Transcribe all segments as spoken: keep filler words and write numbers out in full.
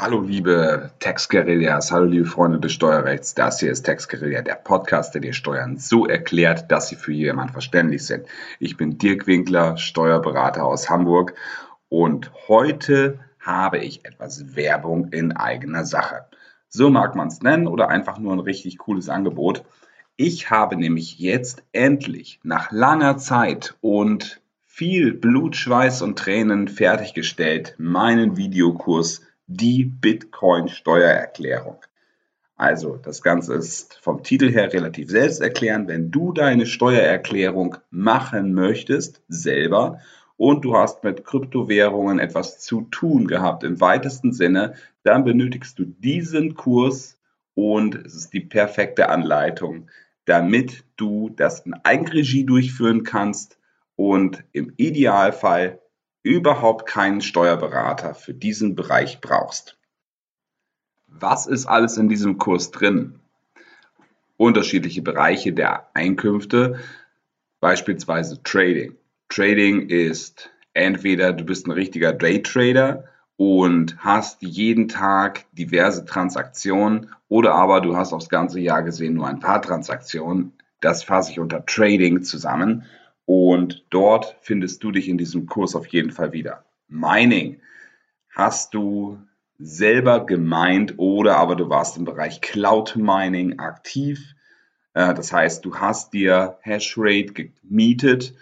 Hallo liebe Tax-Guerillas, hallo liebe Freunde des Steuerrechts, das hier ist Tax-Guerilla, der Podcast, der dir Steuern so erklärt, dass sie für jedermann verständlich sind. Ich bin Dirk Winkler, Steuerberater aus Hamburg und heute habe ich etwas Werbung in eigener Sache. So mag man es nennen oder einfach nur ein richtig cooles Angebot. Ich habe nämlich jetzt endlich nach langer Zeit und viel Blut, Schweiß und Tränen fertiggestellt meinen Videokurs Die Bitcoin-Steuererklärung. Also das Ganze ist vom Titel her relativ selbsterklärend. Wenn du deine Steuererklärung machen möchtest, selber, und du hast mit Kryptowährungen etwas zu tun gehabt im weitesten Sinne, dann benötigst du diesen Kurs und es ist die perfekte Anleitung, damit du das in Eigenregie durchführen kannst und im Idealfall überhaupt keinen Steuerberater für diesen Bereich brauchst. Was ist alles in diesem Kurs drin? Unterschiedliche Bereiche der Einkünfte, beispielsweise Trading. Trading ist entweder du bist ein richtiger Daytrader und hast jeden Tag diverse Transaktionen oder aber du hast aufs ganze Jahr gesehen nur ein paar Transaktionen. Das fasse ich unter Trading zusammen. Und dort findest du dich in diesem Kurs auf jeden Fall wieder. Mining hast du selber gemeint oder aber du warst im Bereich Cloud Mining aktiv. Das heißt, du hast dir Hashrate gemietet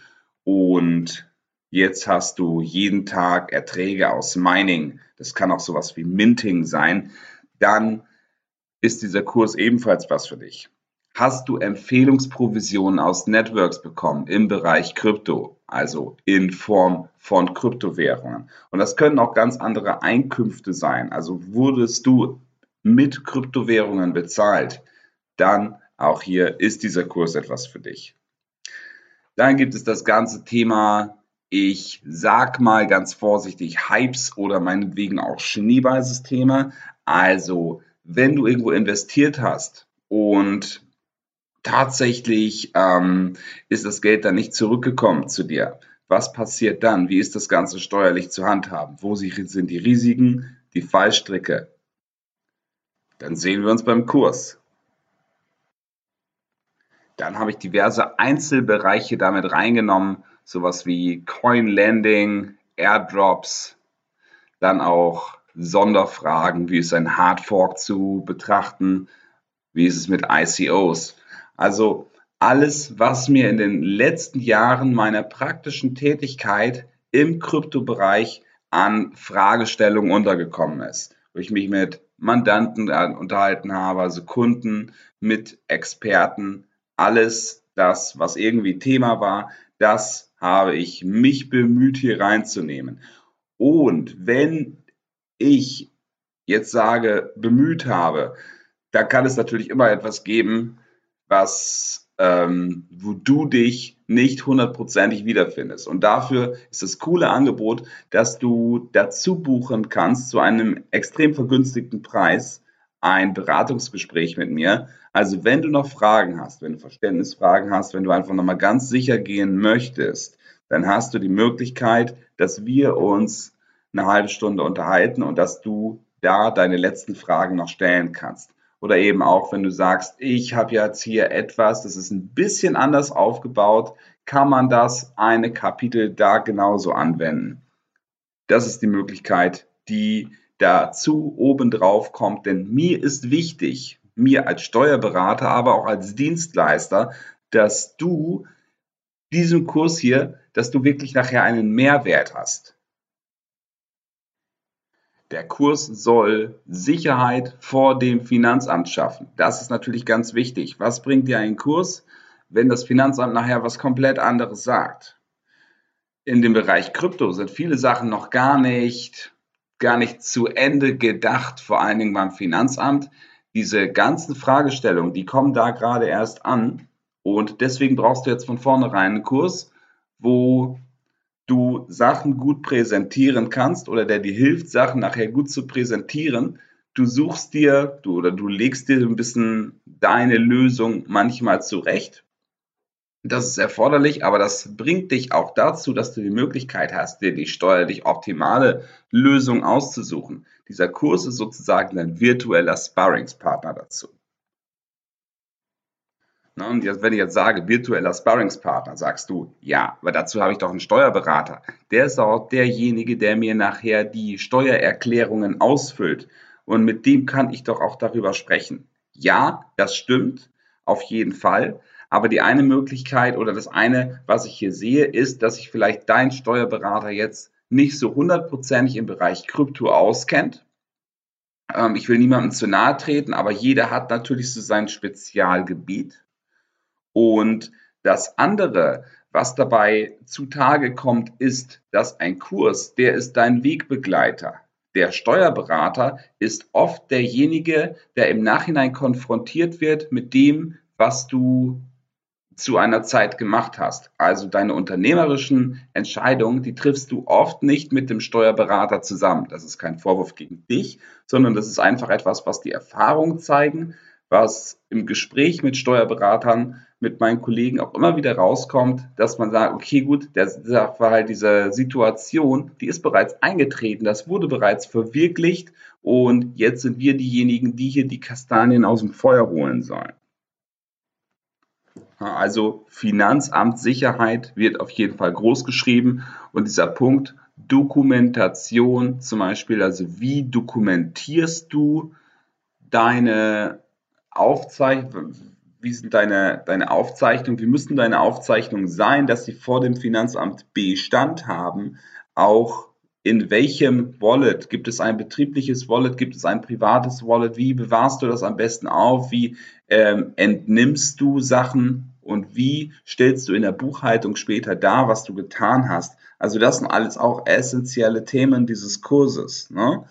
und jetzt hast du jeden Tag Erträge aus Mining. Das kann auch sowas wie Minting sein. Dann ist dieser Kurs ebenfalls was für dich. Hast du Empfehlungsprovisionen aus Networks bekommen im Bereich Krypto, also in Form von Kryptowährungen? Und das können auch ganz andere Einkünfte sein. Also wurdest du mit Kryptowährungen bezahlt, dann auch hier ist dieser Kurs etwas für dich. Dann gibt es das ganze Thema, ich sag mal ganz vorsichtig, Hypes oder meinetwegen auch Schneeballsysteme. Also wenn du irgendwo investiert hast und tatsächlich ähm, ist das Geld dann nicht zurückgekommen zu dir. Was passiert dann? Wie ist das Ganze steuerlich zu handhaben? Wo sind die Risiken, die Fallstricke? Dann sehen wir uns beim Kurs. Dann habe ich diverse Einzelbereiche damit reingenommen, sowas wie Coin-Landing, Airdrops, dann auch Sonderfragen, wie ist ein Hardfork zu betrachten, wie ist es mit I C Os? Also alles, was mir in den letzten Jahren meiner praktischen Tätigkeit im Kryptobereich an Fragestellungen untergekommen ist, wo ich mich mit Mandanten unterhalten habe, also Kunden, mit Experten, alles das, was irgendwie Thema war, das habe ich mich bemüht, hier reinzunehmen. Und wenn ich jetzt sage, bemüht habe, dann kann es natürlich immer etwas geben, was, ähm, wo du dich nicht hundertprozentig wiederfindest. Und dafür ist das coole Angebot, dass du dazu buchen kannst, zu einem extrem vergünstigten Preis, ein Beratungsgespräch mit mir. Also wenn du noch Fragen hast, wenn du Verständnisfragen hast, wenn du einfach nochmal ganz sicher gehen möchtest, dann hast du die Möglichkeit, dass wir uns eine halbe Stunde unterhalten und dass du da deine letzten Fragen noch stellen kannst. Oder eben auch, wenn du sagst, ich habe jetzt hier etwas, das ist ein bisschen anders aufgebaut, kann man das eine Kapitel da genauso anwenden. Das ist die Möglichkeit, die dazu obendrauf kommt, denn mir ist wichtig, mir als Steuerberater, aber auch als Dienstleister, dass du diesen Kurs hier, dass du wirklich nachher einen Mehrwert hast. Der Kurs soll Sicherheit vor dem Finanzamt schaffen. Das ist natürlich ganz wichtig. Was bringt dir ein Kurs, wenn das Finanzamt nachher was komplett anderes sagt? In dem Bereich Krypto sind viele Sachen noch gar nicht, gar nicht zu Ende gedacht, vor allen Dingen beim Finanzamt. Diese ganzen Fragestellungen, die kommen da gerade erst an. Und deswegen brauchst du jetzt von vornherein einen Kurs, wo du Sachen gut präsentieren kannst oder der dir hilft, Sachen nachher gut zu präsentieren. Du suchst dir du, oder du legst dir ein bisschen deine Lösung manchmal zurecht. Das ist erforderlich, aber das bringt dich auch dazu, dass du die Möglichkeit hast, dir die steuerlich optimale Lösung auszusuchen. Dieser Kurs ist sozusagen dein virtueller Sparringspartner dazu. Na, und jetzt, wenn ich jetzt sage, virtueller Sparringspartner, sagst du, ja, aber dazu habe ich doch einen Steuerberater. Der ist auch derjenige, der mir nachher die Steuererklärungen ausfüllt. Und mit dem kann ich doch auch darüber sprechen. Ja, das stimmt, auf jeden Fall. Aber die eine Möglichkeit oder das eine, was ich hier sehe, ist, dass sich vielleicht dein Steuerberater jetzt nicht so hundertprozentig im Bereich Krypto auskennt. Ähm, ich will niemandem zu nahe treten, aber jeder hat natürlich so sein Spezialgebiet. Und das andere, was dabei zutage kommt, ist, dass ein Kurs, der ist dein Wegbegleiter. Der Steuerberater ist oft derjenige, der im Nachhinein konfrontiert wird mit dem, was du zu einer Zeit gemacht hast. Also deine unternehmerischen Entscheidungen, die triffst du oft nicht mit dem Steuerberater zusammen. Das ist kein Vorwurf gegen dich, sondern das ist einfach etwas, was die Erfahrungen zeigen, was im Gespräch mit Steuerberatern, mit meinen Kollegen auch immer wieder rauskommt, dass man sagt, okay, gut, der Sachverhalt, diese Situation, die ist bereits eingetreten, das wurde bereits verwirklicht und jetzt sind wir diejenigen, die hier die Kastanien aus dem Feuer holen sollen. Also Finanzamtssicherheit wird auf jeden Fall groß geschrieben und dieser Punkt Dokumentation zum Beispiel, also wie dokumentierst du deine Aufzeichnungen, wie sind deine, deine Aufzeichnungen, wie müssen deine Aufzeichnungen sein, dass sie vor dem Finanzamt Bestand haben, auch in welchem Wallet, gibt es ein betriebliches Wallet, gibt es ein privates Wallet, wie bewahrst du das am besten auf, wie ähm, entnimmst du Sachen und wie stellst du in der Buchhaltung später dar, was du getan hast. Also das sind alles auch essentielle Themen dieses Kurses, ne?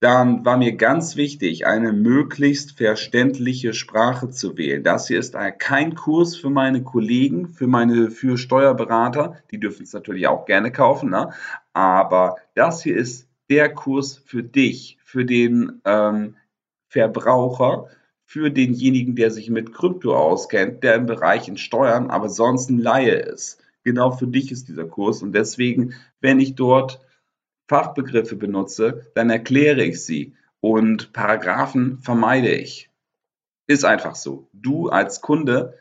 Dann war mir ganz wichtig, eine möglichst verständliche Sprache zu wählen. Das hier ist kein Kurs für meine Kollegen, für meine für Steuerberater. Die dürfen es natürlich auch gerne kaufen, ne? Aber das hier ist der Kurs für dich, für den ähm, Verbraucher, für denjenigen, der sich mit Krypto auskennt, der im Bereich in Steuern, aber sonst ein Laie ist. Genau für dich ist dieser Kurs. Und deswegen, wenn ich dort Fachbegriffe benutze, dann erkläre ich sie und Paragraphen vermeide ich. Ist einfach so. Du als Kunde,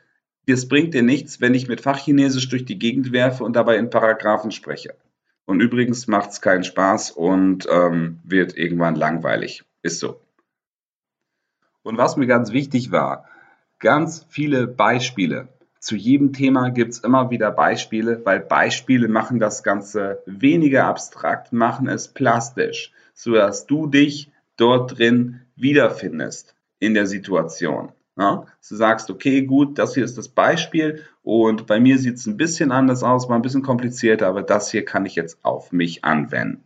das bringt dir nichts, wenn ich mit Fachchinesisch durch die Gegend werfe und dabei in Paragraphen spreche. Und übrigens macht es keinen Spaß und ähm, wird irgendwann langweilig. Ist so. Und was mir ganz wichtig war, ganz viele Beispiele. Zu jedem Thema gibt es immer wieder Beispiele, weil Beispiele machen das Ganze weniger abstrakt, machen es plastisch, sodass du dich dort drin wiederfindest in der Situation. Ja? Du sagst, okay, gut, das hier ist das Beispiel und bei mir sieht es ein bisschen anders aus, war ein bisschen komplizierter, aber das hier kann ich jetzt auf mich anwenden.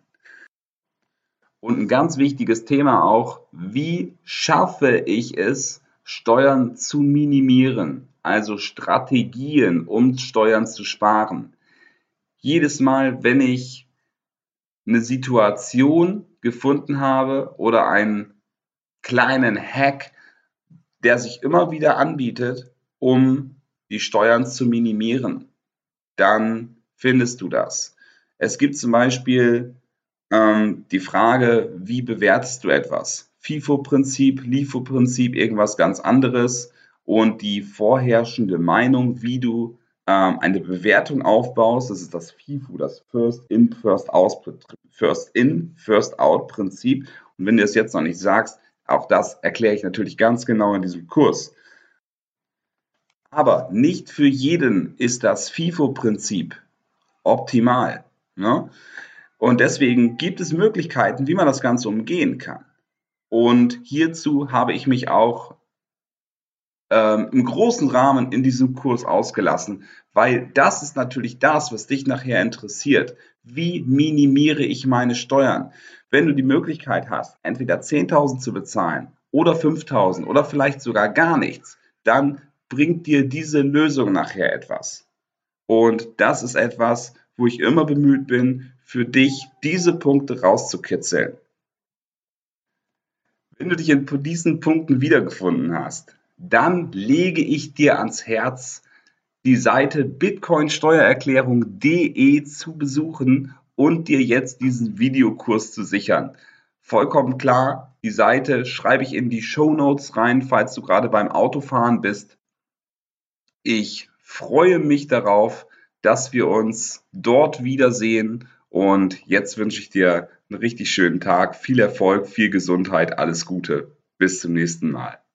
Und ein ganz wichtiges Thema auch, wie schaffe ich es, Steuern zu minimieren? Also Strategien, um Steuern zu sparen. Jedes Mal, wenn ich eine Situation gefunden habe oder einen kleinen Hack, der sich immer wieder anbietet, um die Steuern zu minimieren, dann findest du das. Es gibt zum Beispiel ähm, die Frage, wie bewertest du etwas? FIFO-Prinzip, LIFO-Prinzip, irgendwas ganz anderes. Und die vorherrschende Meinung, wie du ähm, eine Bewertung aufbaust, das ist das FIFO, das First-In, First-Out, First-In, First-Out-Prinzip. Und wenn du das jetzt noch nicht sagst, auch das erkläre ich natürlich ganz genau in diesem Kurs. Aber nicht für jeden ist das FIFO-Prinzip optimal, ne? Und deswegen gibt es Möglichkeiten, wie man das Ganze umgehen kann. Und hierzu habe ich mich auch Ähm, im großen Rahmen in diesem Kurs ausgelassen, weil das ist natürlich das, was dich nachher interessiert. Wie minimiere ich meine Steuern? Wenn du die Möglichkeit hast, entweder zehntausend zu bezahlen oder fünftausend oder vielleicht sogar gar nichts, dann bringt dir diese Lösung nachher etwas. Und das ist etwas, wo ich immer bemüht bin, für dich diese Punkte rauszukitzeln. Wenn du dich in diesen Punkten wiedergefunden hast, dann lege ich dir ans Herz, die Seite bitcoin steuererklärung punkt de zu besuchen und dir jetzt diesen Videokurs zu sichern. Vollkommen klar, die Seite schreibe ich in die Shownotes rein, falls du gerade beim Autofahren bist. Ich freue mich darauf, dass wir uns dort wiedersehen, und jetzt wünsche ich dir einen richtig schönen Tag, viel Erfolg, viel Gesundheit, alles Gute, bis zum nächsten Mal.